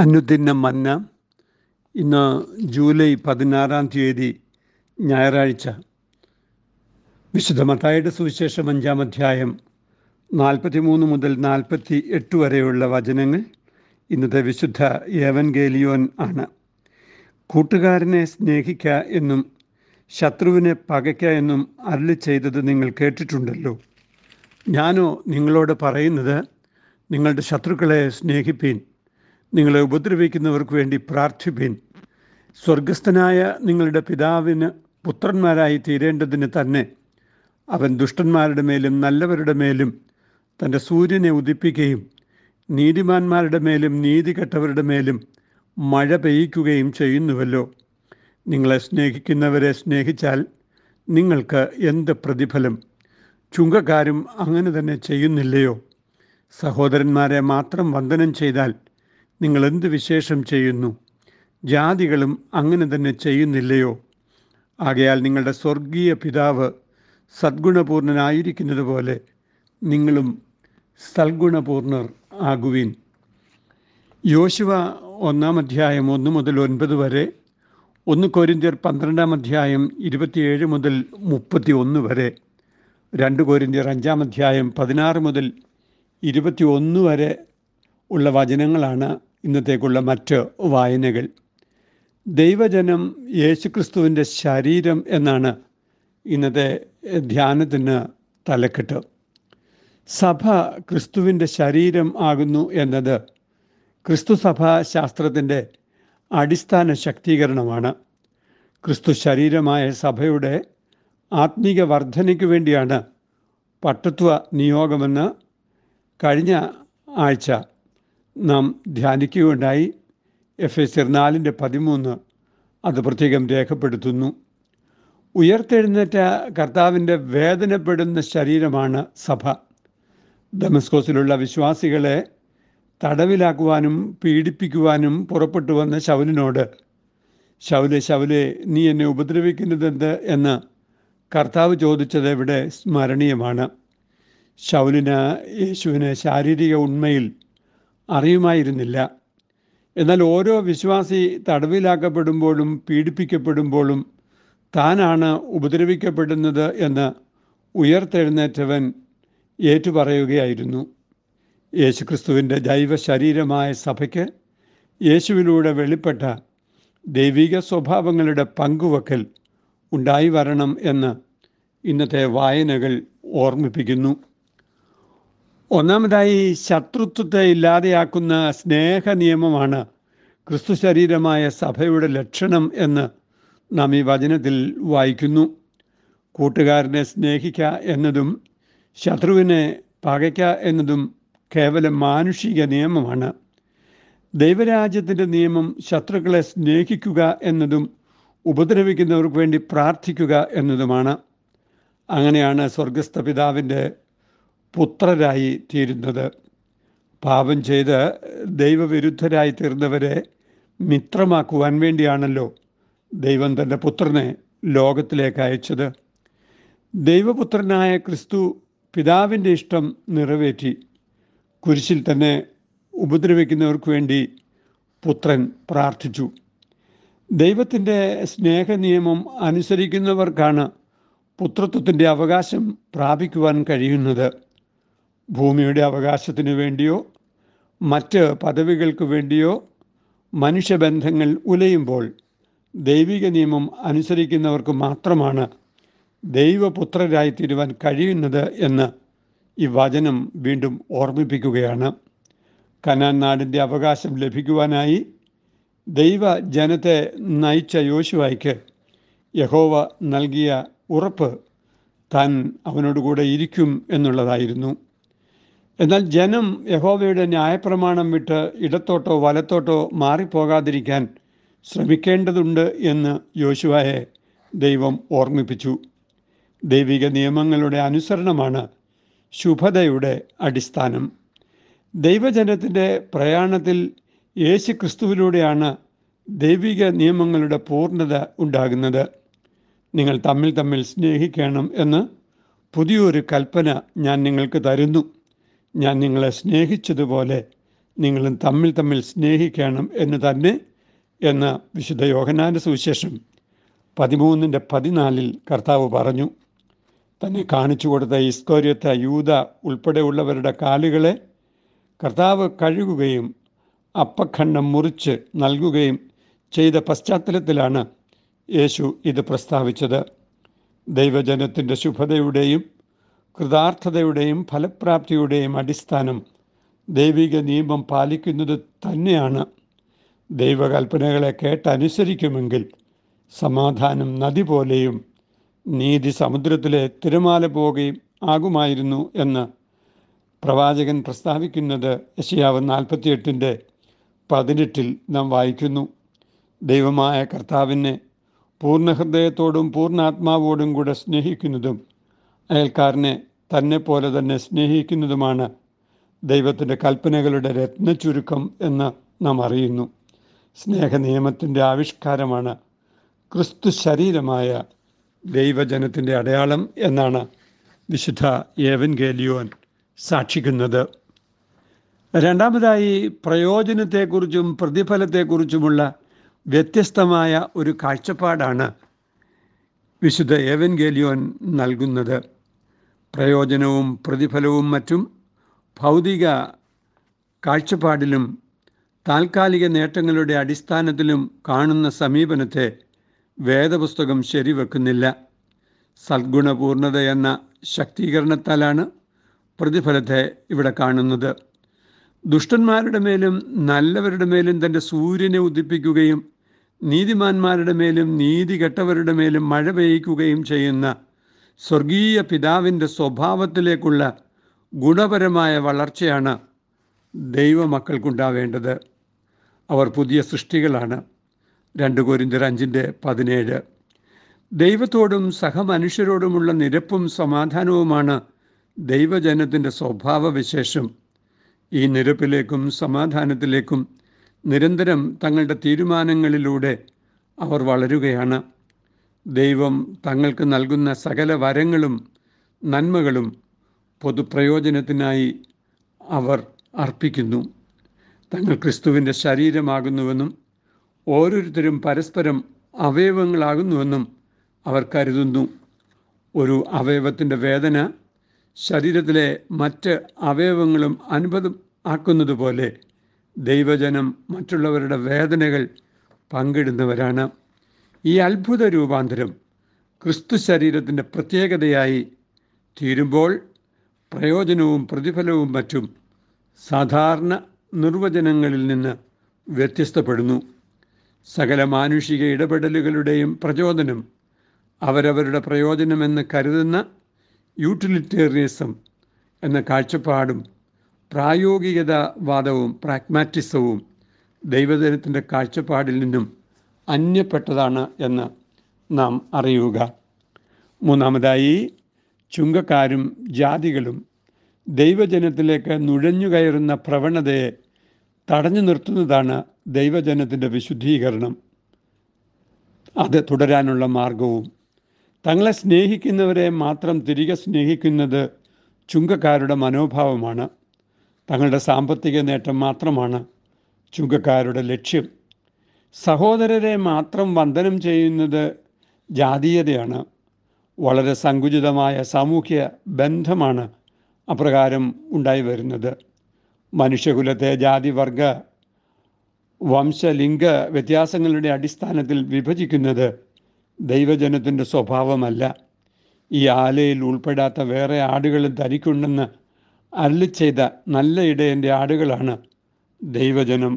അനുദിന മന്ന. ഇന്ന് ജൂലൈ 16 ഞായറാഴ്ച. വിശുദ്ധ മത്തായിയുടെ സുവിശേഷം 5-43 മുതൽ 48 വരെയുള്ള വചനങ്ങൾ ഇന്നത്തെ വിശുദ്ധ ഏവൻഗേലിയോൻ ആണ്. കൂട്ടുകാരനെ സ്നേഹിക്കുക എന്നും ശത്രുവിനെ പകയ്ക്കുക എന്നും അരുളി ചെയ്തത് നിങ്ങൾ കേട്ടിട്ടുണ്ടല്ലോ. ഞാനോ നിങ്ങളോട് പറയുന്നത്, നിങ്ങളുടെ ശത്രുക്കളെ സ്നേഹിപ്പീൻ, നിങ്ങളെ ഉപദ്രവിക്കുന്നവർക്ക് വേണ്ടി പ്രാർത്ഥിപ്പീൻ. സ്വർഗസ്ഥനായ നിങ്ങളുടെ പിതാവിന് പുത്രന്മാരായി തീരേണ്ടതിന് തന്നെ അവൻ ദുഷ്ടന്മാരുടെ മേലും നല്ലവരുടെ മേലും തൻ്റെ സൂര്യനെ ഉദിപ്പിക്കുകയും നീതിമാന്മാരുടെ മേലും നീതി കെട്ടവരുടെ മേലും മഴ പെയ്യിക്കുകയും ചെയ്യുന്നുവല്ലോ. നിങ്ങളെ സ്നേഹിക്കുന്നവരെ സ്നേഹിച്ചാൽ നിങ്ങൾക്ക് എന്ത് പ്രതിഫലം? ചുങ്കക്കാരും അങ്ങനെ തന്നെ ചെയ്യുന്നില്ലയോ? സഹോദരന്മാരെ മാത്രം വന്ദനം ചെയ്താൽ നിങ്ങളെന്ത് വിശേഷം ചെയ്യുന്നു? ജാതികളും അങ്ങനെ തന്നെ ചെയ്യുന്നില്ലയോ? ആകയാൽ നിങ്ങളുടെ സ്വർഗീയ പിതാവ് സദ്ഗുണപൂർണനായിരിക്കുന്നത് പോലെ നിങ്ങളും സദ്ഗുണപൂർണർ ആകുവീൻ. യോശുവ 1-1 വരെ, 1 കൊരിന്ത്യർ 12-27 മുതൽ 31 വരെ, 2 കൊരിന്ത്യർ 5-16 മുതൽ 21 വരെ ഉള്ള വചനങ്ങളാണ് ഇന്നത്തേക്കുള്ള മറ്റ് വായനകൾ. ദൈവജനം യേശുക്രിസ്തുവിൻ്റെ ശരീരം എന്നാണ് ഇന്നത്തെ ധ്യാനത്തിന് തലക്കെട്ട്. സഭ ക്രിസ്തുവിൻ്റെ ശരീരം ആകുന്നു എന്നത് ക്രിസ്തുസഭാ ശാസ്ത്രത്തിൻ്റെ അടിസ്ഥാന ശക്തീകരണമാണ്. ക്രിസ്തു ശരീരമായ സഭയുടെ ആത്മീക വർധനയ്ക്ക് വേണ്ടിയാണ് പട്ടത്വ നിയോഗമെന്ന് കഴിഞ്ഞ ആഴ്ച നാം ധ്യാനിക്കുകയുണ്ടായി. Efesyർ 4:13 അത് പ്രത്യേകം രേഖപ്പെടുത്തുന്നു. ഉയർത്തെഴുന്നേറ്റ കർത്താവിൻ്റെ വേദനപ്പെടുന്ന ശരീരമാണ് സഭ. ദമസ്കോസിലുള്ള വിശ്വാസികളെ തടവിലാക്കുവാനും പീഡിപ്പിക്കുവാനും പുറപ്പെട്ടു വന്ന ശൗലിനോട്, ശൗലെ ശൗലെ നീ എന്നെ ഉപദ്രവിക്കുന്നതെന്ത് എന്ന് കർത്താവ് ചോദിച്ചത് ഇവിടെ സ്മരണീയമാണ്. ശൗലിന് യേശുവിനെ ശാരീരിക ഉണ്മയിൽ അറിയുമായിരുന്നില്ല. എന്നാൽ ഓരോ വിശ്വാസി തടവിലാക്കപ്പെടുമ്പോഴും പീഡിപ്പിക്കപ്പെടുമ്പോഴും താനാണ് ഉപദ്രവിക്കപ്പെടുന്നത് എന്ന് ഉയർത്തെഴുന്നേറ്റവൻ ഏറ്റുപറയുകയായിരുന്നു. യേശുക്രിസ്തുവിൻ്റെ ജൈവ ശരീരമായ സഭയ്ക്ക് യേശുവിലൂടെ വെളിപ്പെട്ട ദൈവിക സ്വഭാവങ്ങളുടെ പങ്കുവെക്കൽ ഉണ്ടായി വരണം എന്ന് ഇന്നത്തെ വായനകൾ ഓർമ്മിപ്പിക്കുന്നു. ഒന്നാമതായി, ശത്രുത്വത്തെ ഇല്ലാതെയാക്കുന്ന സ്നേഹ നിയമമാണ് ക്രിസ്തു ശരീരമായ സഭയുടെ ലക്ഷണം എന്ന് നാം ഈ വചനത്തിൽ വായിക്കുന്നു. കൂട്ടുകാരനെ സ്നേഹിക്കുക എന്നതും ശത്രുവിനെ പകയ്ക്കുക എന്നതും കേവലം മാനുഷിക നിയമമാണ്. ദൈവരാജ്യത്തിൻ്റെ നിയമം ശത്രുക്കളെ സ്നേഹിക്കുക എന്നതും ഉപദ്രവിക്കുന്നവർക്ക് വേണ്ടി പ്രാർത്ഥിക്കുക എന്നതുമാണ്. അങ്ങനെയാണ് സ്വർഗസ്ഥ പിതാവിൻ്റെ പുത്രരായി തീരുന്നത്. പാപം ചെയ്ത് ദൈവവിരുദ്ധരായി തീർന്നവരെ മിത്രമാക്കുവാൻ വേണ്ടിയാണല്ലോ ദൈവം തൻ്റെ പുത്രനെ ലോകത്തിലേക്ക് അയച്ചത്. ദൈവപുത്രനായ ക്രിസ്തു പിതാവിൻ്റെ ഇഷ്ടം നിറവേറ്റി കുരിശിൽ തന്നെ ഉപദ്രവിക്കുന്നവർക്ക് വേണ്ടി പുത്രൻ പ്രാർത്ഥിച്ചു. ദൈവത്തിൻ്റെ സ്നേഹനിയമം അനുസരിക്കുന്നവർക്കാണ് പുത്രത്വത്തിൻ്റെ അവകാശം പ്രാപിക്കുവാൻ കഴിയുന്നത്. ഭൂമിയുടെ അവകാശത്തിനു വേണ്ടിയോ മറ്റ് പദവികൾക്ക് വേണ്ടിയോ മനുഷ്യബന്ധങ്ങൾ ഉലയുമ്പോൾ ദൈവിക നിയമം അനുസരിക്കുന്നവർക്ക് മാത്രമാണ് ദൈവപുത്രരായി തീരുവാൻ കഴിയുന്നത് എന്ന് ഈ വചനം വീണ്ടും ഓർമ്മിപ്പിക്കുകയാണ്. കനാൻ നാടിൻ്റെ അവകാശം ലഭിക്കുവാനായി ദൈവജനത്തെ നയിച്ച യോശുവയ്ക്ക് യഹോവ നൽകിയ ഉറപ്പ് താൻ അവനോടുകൂടെ ഇരിക്കും എന്നുള്ളതായിരുന്നു. എന്നാൽ ജനം യഹോവയുടെ ന്യായപ്രമാണം വിട്ട് ഇടത്തോട്ടോ വലത്തോട്ടോ മാറിപ്പോകാതിരിക്കാൻ ശ്രമിക്കേണ്ടതുണ്ട് എന്ന് യോശുവയെ ദൈവം ഓർമ്മിപ്പിച്ചു. ദൈവിക നിയമങ്ങളുടെ അനുസരണമാണ് ശുഭതയുടെ അടിസ്ഥാനം. ദൈവജനത്തിൻ്റെ പ്രയാണത്തിൽ യേശുക്രിസ്തുവിലൂടെയാണ് ദൈവിക നിയമങ്ങളുടെ പൂർണ്ണത ഉണ്ടാകുന്നത്. നിങ്ങൾ തമ്മിൽ തമ്മിൽ സ്നേഹിക്കണം എന്ന് പുതിയൊരു കൽപ്പന ഞാൻ നിങ്ങൾക്ക് തരുന്നു, ഞാൻ നിങ്ങളെ സ്നേഹിച്ചതുപോലെ നിങ്ങളും തമ്മിൽ തമ്മിൽ സ്നേഹിക്കണം എന്ന് തന്നെ എന്ന വിശുദ്ധ യോഹന്നാന്റെ സുവിശേഷം 13:14 കർത്താവ് പറഞ്ഞു. തന്നെ കാണിച്ചു കൊടുത്ത ഇസ്കോരിയത്ത യൂദ ഉൾപ്പെടെയുള്ളവരുടെ കാലുകളെ കർത്താവ് കഴുകുകയും അപ്പഖണ്ഡം മുറിച്ച് നൽകുകയും ചെയ്ത പശ്ചാത്തലത്തിലാണ് യേശു ഇത് പ്രസ്താവിച്ചത്. ദൈവജനത്തിൻ്റെ ശുഭതയുടെയും കൃതാർത്ഥതയുടെയും ഫലപ്രാപ്തിയുടെയും അടിസ്ഥാനം ദൈവിക നിയമം പാലിക്കുന്നത് തന്നെയാണ്. ദൈവകൽപ്പനകളെ കേട്ടനുസരിക്കുമെങ്കിൽ സമാധാനം നദി പോലെയും നീതി സമുദ്രത്തിലെ തിരമാല പോവുകയും ആകുമായിരുന്നു എന്ന് പ്രവാചകൻ പ്രസ്താവിക്കുന്നത് യെശയ്യാവ് 48:18 നാം വായിക്കുന്നു. ദൈവമായ കർത്താവിനെ പൂർണ്ണ ഹൃദയത്തോടും പൂർണ്ണാത്മാവോടും കൂടെ സ്നേഹിക്കുന്നതും അയൽക്കാരനെ തന്നെ പോലെ തന്നെ സ്നേഹിക്കുന്നതുമാണ് ദൈവത്തിൻ്റെ കൽപ്പനകളുടെ രത്നച്ചുരുക്കം എന്ന് നാം അറിയുന്നു. സ്നേഹനിയമത്തിൻ്റെ ആവിഷ്കാരമാണ് ക്രിസ്തു ശരീരമായ ദൈവജനത്തിൻ്റെ അടയാളം എന്നാണ് വിശുദ്ധ ഏവൻഗേലിയോൻ സാക്ഷിക്കുന്നത്. രണ്ടാമതായി, പ്രയോജനത്തെക്കുറിച്ചും പ്രതിഫലത്തെക്കുറിച്ചുമുള്ള വ്യത്യസ്തമായ ഒരു കാഴ്ചപ്പാടാണ് വിശുദ്ധ ഏവൻഗേലിയോൻ നൽകുന്നത്. പ്രയോജനവും പ്രതിഫലവും മറ്റും ഭൗതിക കാഴ്ചപ്പാടിലും താൽക്കാലിക നേട്ടങ്ങളുടെ അടിസ്ഥാനത്തിലും കാണുന്ന സമീപനത്തെ വേദപുസ്തകം ശരിവെക്കുന്നില്ല. സദ്ഗുണപൂർണത എന്ന ശാക്തീകരണത്താലാണ് പ്രതിഫലത്തെ ഇവിടെ കാണുന്നത്. ദുഷ്ടന്മാരുടെ മേലും നല്ലവരുടെ മേലും തൻ്റെ സൂര്യനെ ഉദിപ്പിക്കുകയും നീതിമാന്മാരുടെ മേലും നീതി കെട്ടവരുടെ മേലും മഴ പെയ്യ്ക്കുകയും ചെയ്യുന്ന സ്വർഗീയ പിതാവിൻ്റെ സ്വഭാവത്തിലേക്കുള്ള ഗുണപരമായ വളർച്ചയാണ് ദൈവമക്കൾക്കുണ്ടാവേണ്ടത്. അവർ പുതിയ സൃഷ്ടികളാണ്. 2 Corinthians 5:17. ദൈവത്തോടും സഹമനുഷ്യരോടുമുള്ള നിരപ്പും സമാധാനവുമാണ് ദൈവജനത്തിൻ്റെ സ്വഭാവവിശേഷം. ഈ നിരപ്പിലേക്കും സമാധാനത്തിലേക്കും നിരന്തരം തങ്ങളുടെ തീരുമാനങ്ങളിലൂടെ അവർ വളരുകയാണ്. ദൈവം തങ്ങൾക്ക് നൽകുന്ന സകല വരങ്ങളും നന്മകളും പൊതുപ്രയോജനത്തിനായി അവർ അർപ്പിക്കുന്നു. തങ്ങൾ ക്രിസ്തുവിൻ്റെ ശരീരമാകുന്നുവെന്നും ഓരോരുത്തരും പരസ്പരം അവയവങ്ങളാകുന്നുവെന്നും അവർ കരുതുന്നു. ഒരു അവയവത്തിൻ്റെ വേദന ശരീരത്തിലെ മറ്റ് അവയവങ്ങളും അനുഭവം ആക്കുന്നതുപോലെ ദൈവജനം മറ്റുള്ളവരുടെ വേദനകൾ പങ്കിടുന്നവരാണ്. ഈ അത്ഭുത രൂപാന്തരം ക്രിസ്തു ശരീരത്തിൻ്റെ പ്രത്യേകതയായി തീരുമ്പോൾ പ്രയോജനവും പ്രതിഫലവും മറ്റും സാധാരണ നിർവചനങ്ങളിൽ നിന്ന് വ്യത്യസ്തപ്പെടുന്നു. സകല മാനുഷിക ഇടപെടലുകളുടെയും പ്രചോദനം അവരവരുടെ പ്രയോജനമെന്ന് കരുതുന്ന യൂട്ടിലിറ്റേറിയസം എന്ന കാഴ്ചപ്പാടും പ്രായോഗികതാവാദവും പ്രാഗ്മാറ്റിസവും ദൈവജനത്തിൻ്റെ കാഴ്ചപ്പാടിൽ നിന്നും അന്യപ്പെട്ടതാണ് എന്ന് നാം അറിയുക. മൂന്നാമതായി, ചുങ്കക്കാരും ജാതികളും ദൈവജനത്തിലേക്ക് നുഴഞ്ഞുകയറുന്ന പ്രവണതയെ തടഞ്ഞു നിർത്തുന്നതാണ് ദൈവജനത്തിൻ്റെ വിശുദ്ധീകരണം, അത് തുടരാനുള്ള മാർഗവും. തങ്ങളെ സ്നേഹിക്കുന്നവരെ മാത്രം തിരികെ സ്നേഹിക്കുന്നത് ചുങ്കക്കാരുടെ മനോഭാവമാണ്. തങ്ങളുടെ സാമ്പത്തിക നേട്ടം മാത്രമാണ് ചുങ്കക്കാരുടെ ലക്ഷ്യം. സഹോദരരെ മാത്രം വന്ദനം ചെയ്യുന്നത് ജാതീയതയാണ്. വളരെ സങ്കുചിതമായ സാമൂഹ്യ ബന്ധമാണ് അപ്രകാരം ഉണ്ടായി വരുന്നത്. മനുഷ്യകുലത്തെ ജാതി വർഗ വംശലിംഗ വ്യത്യാസങ്ങളുടെ അടിസ്ഥാനത്തിൽ വിഭജിക്കുന്നത് ദൈവജനത്തിൻ്റെ സ്വഭാവമല്ല. ഈ ആലയിൽ ഉൾപ്പെടാത്ത വേറെ ആടുകളും തനിക്കുണ്ടെന്ന് അരുളിച്ചെയ്ത നല്ല ഇടയൻ്റെ ആടുകളാണ് ദൈവജനം.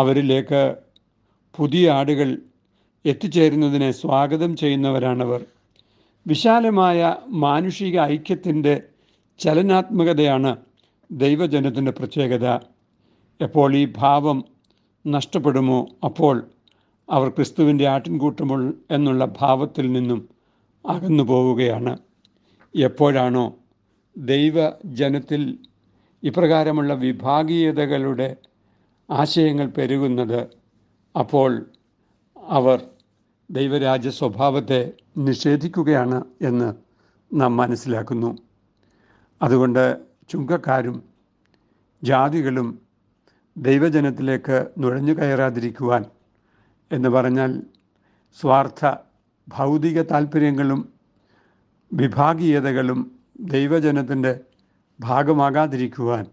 അവരിലേക്ക് പുതിയ ആടുകൾ എത്തിച്ചേരുന്നതിനെ സ്വാഗതം ചെയ്യുന്നവരാണവർ. വിശാലമായ മാനുഷിക ഐക്യത്തിൻ്റെ ചലനാത്മകതയാണ് ദൈവജനത്തിൻ്റെ പ്രത്യേകത. എപ്പോൾ ഈ ഭാവം നഷ്ടപ്പെടുമോ അപ്പോൾ അവർ ക്രിസ്തുവിൻ്റെ ആട്ടിൻകൂട്ടം എന്നുള്ള ഭാവത്തിൽ നിന്നും അകന്നു പോവുകയാണ്. എപ്പോഴാണോ ദൈവജനത്തിൽ ഇപ്രകാരമുള്ള വിഭാഗീയതകളുടെ ആശയങ്ങൾ പെരുകുന്നത് അപ്പോൾ അവർ ദൈവരാജ്യ സ്വഭാവത്തെ നിഷേധിക്കുകയാണ് എന്ന് നാം മനസ്സിലാക്കുന്നു. അതുകൊണ്ട് ചുങ്കക്കാരും ജാതികളും ദൈവജനത്തിലേക്ക് നുഴഞ്ഞു കയറാതിരിക്കുവാൻ എന്ന് പറഞ്ഞാൽ സ്വാർത്ഥ ഭൗതിക താല്പര്യങ്ങളും വിഭാഗീയതകളും ദൈവജനത്തിൻ്റെ ഭാഗമാകാതിരിക്കുവാൻ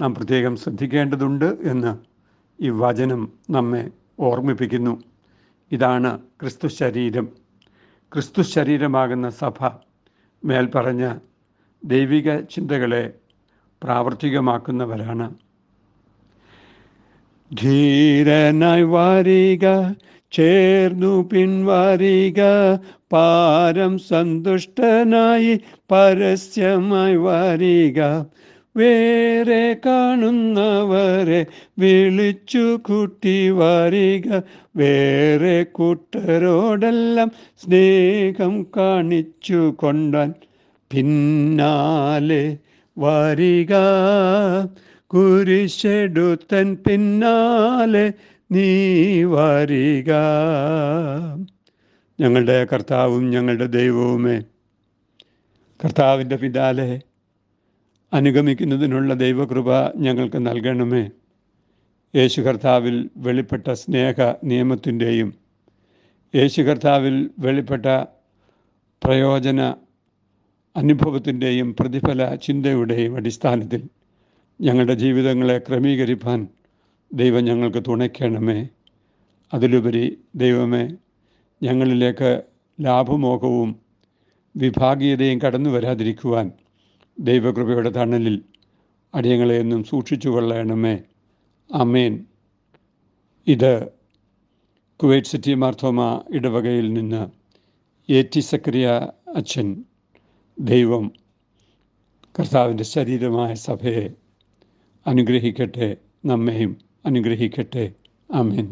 നാം പ്രത്യേകം ശ്രദ്ധിക്കേണ്ടതുണ്ട് എന്ന് ഈ വചനം നമ്മെ ഓർമ്മിപ്പിക്കുന്നു. ഇതാണ് ക്രിസ്തു ശരീരം. ക്രിസ്തു ശരീരമാകുന്ന സഭ മേൽപ്പറഞ്ഞ ദൈവിക ചിന്തകളെ പ്രാവർത്തികമാക്കുന്നവരാണ്. ധീരനായി വാരിക, ചേർന്നു പിൻവാരിക, പാരം സന്തുഷ്ടനായി പരസ്യമായി വാരിക, വേറെ കാണുന്നവരെ വിളിച്ചു കൂട്ടി വാരിക, വേറെ കൂട്ടരോടെല്ലാം സ്നേഹം കാണിച്ചു കൊണ്ടാൻ പിന്നാലെ വാരിക, കുരിശെടുത്തൻ പിന്നാലെ നീ വാരിക. ഞങ്ങളുടെ കർത്താവും ഞങ്ങളുടെ ദൈവവുമേ, കർത്താവിൻ്റെ പിന്നാലെ അനുഗമിക്കുന്നതിനുള്ള ദൈവകൃപ ഞങ്ങൾക്ക് നൽകണമേ. യേശു കർത്താവിൽ വെളിപ്പെട്ട സ്നേഹ നിയമത്തിൻ്റെയും യേശു കർത്താവിൽ വെളിപ്പെട്ട പ്രയോജന അനുഭവത്തിൻ്റെയും പ്രതിഫല ചിന്തയുടെയും അടിസ്ഥാനത്തിൽ ഞങ്ങളുടെ ജീവിതങ്ങളെ ക്രമീകരിക്കാൻ ദൈവം ഞങ്ങൾക്ക് തുണയ്ക്കണമേ. അതിലുപരി ദൈവമേ, ഞങ്ങളിലേക്ക് ലാഭമോഹവും വിഭാഗീയതയും കടന്നു വരാതിരിക്കുവാൻ ദൈവകൃപയുടെ തണലിൽ അടിയങ്ങളെയൊന്നും സൂക്ഷിച്ചു കൊള്ളണമേ. ആമേൻ. ഇത് കുവൈറ്റ് സിറ്റി മാർത്തോമ ഇടവകയിൽ നിന്ന് AT സക്കറിയ അച്ഛൻ. ദൈവം കർത്താവിൻ്റെ ശരീരമായ സഭയെ അനുഗ്രഹിക്കട്ടെ, നമ്മെയും അനുഗ്രഹിക്കട്ടെ. ആമേൻ.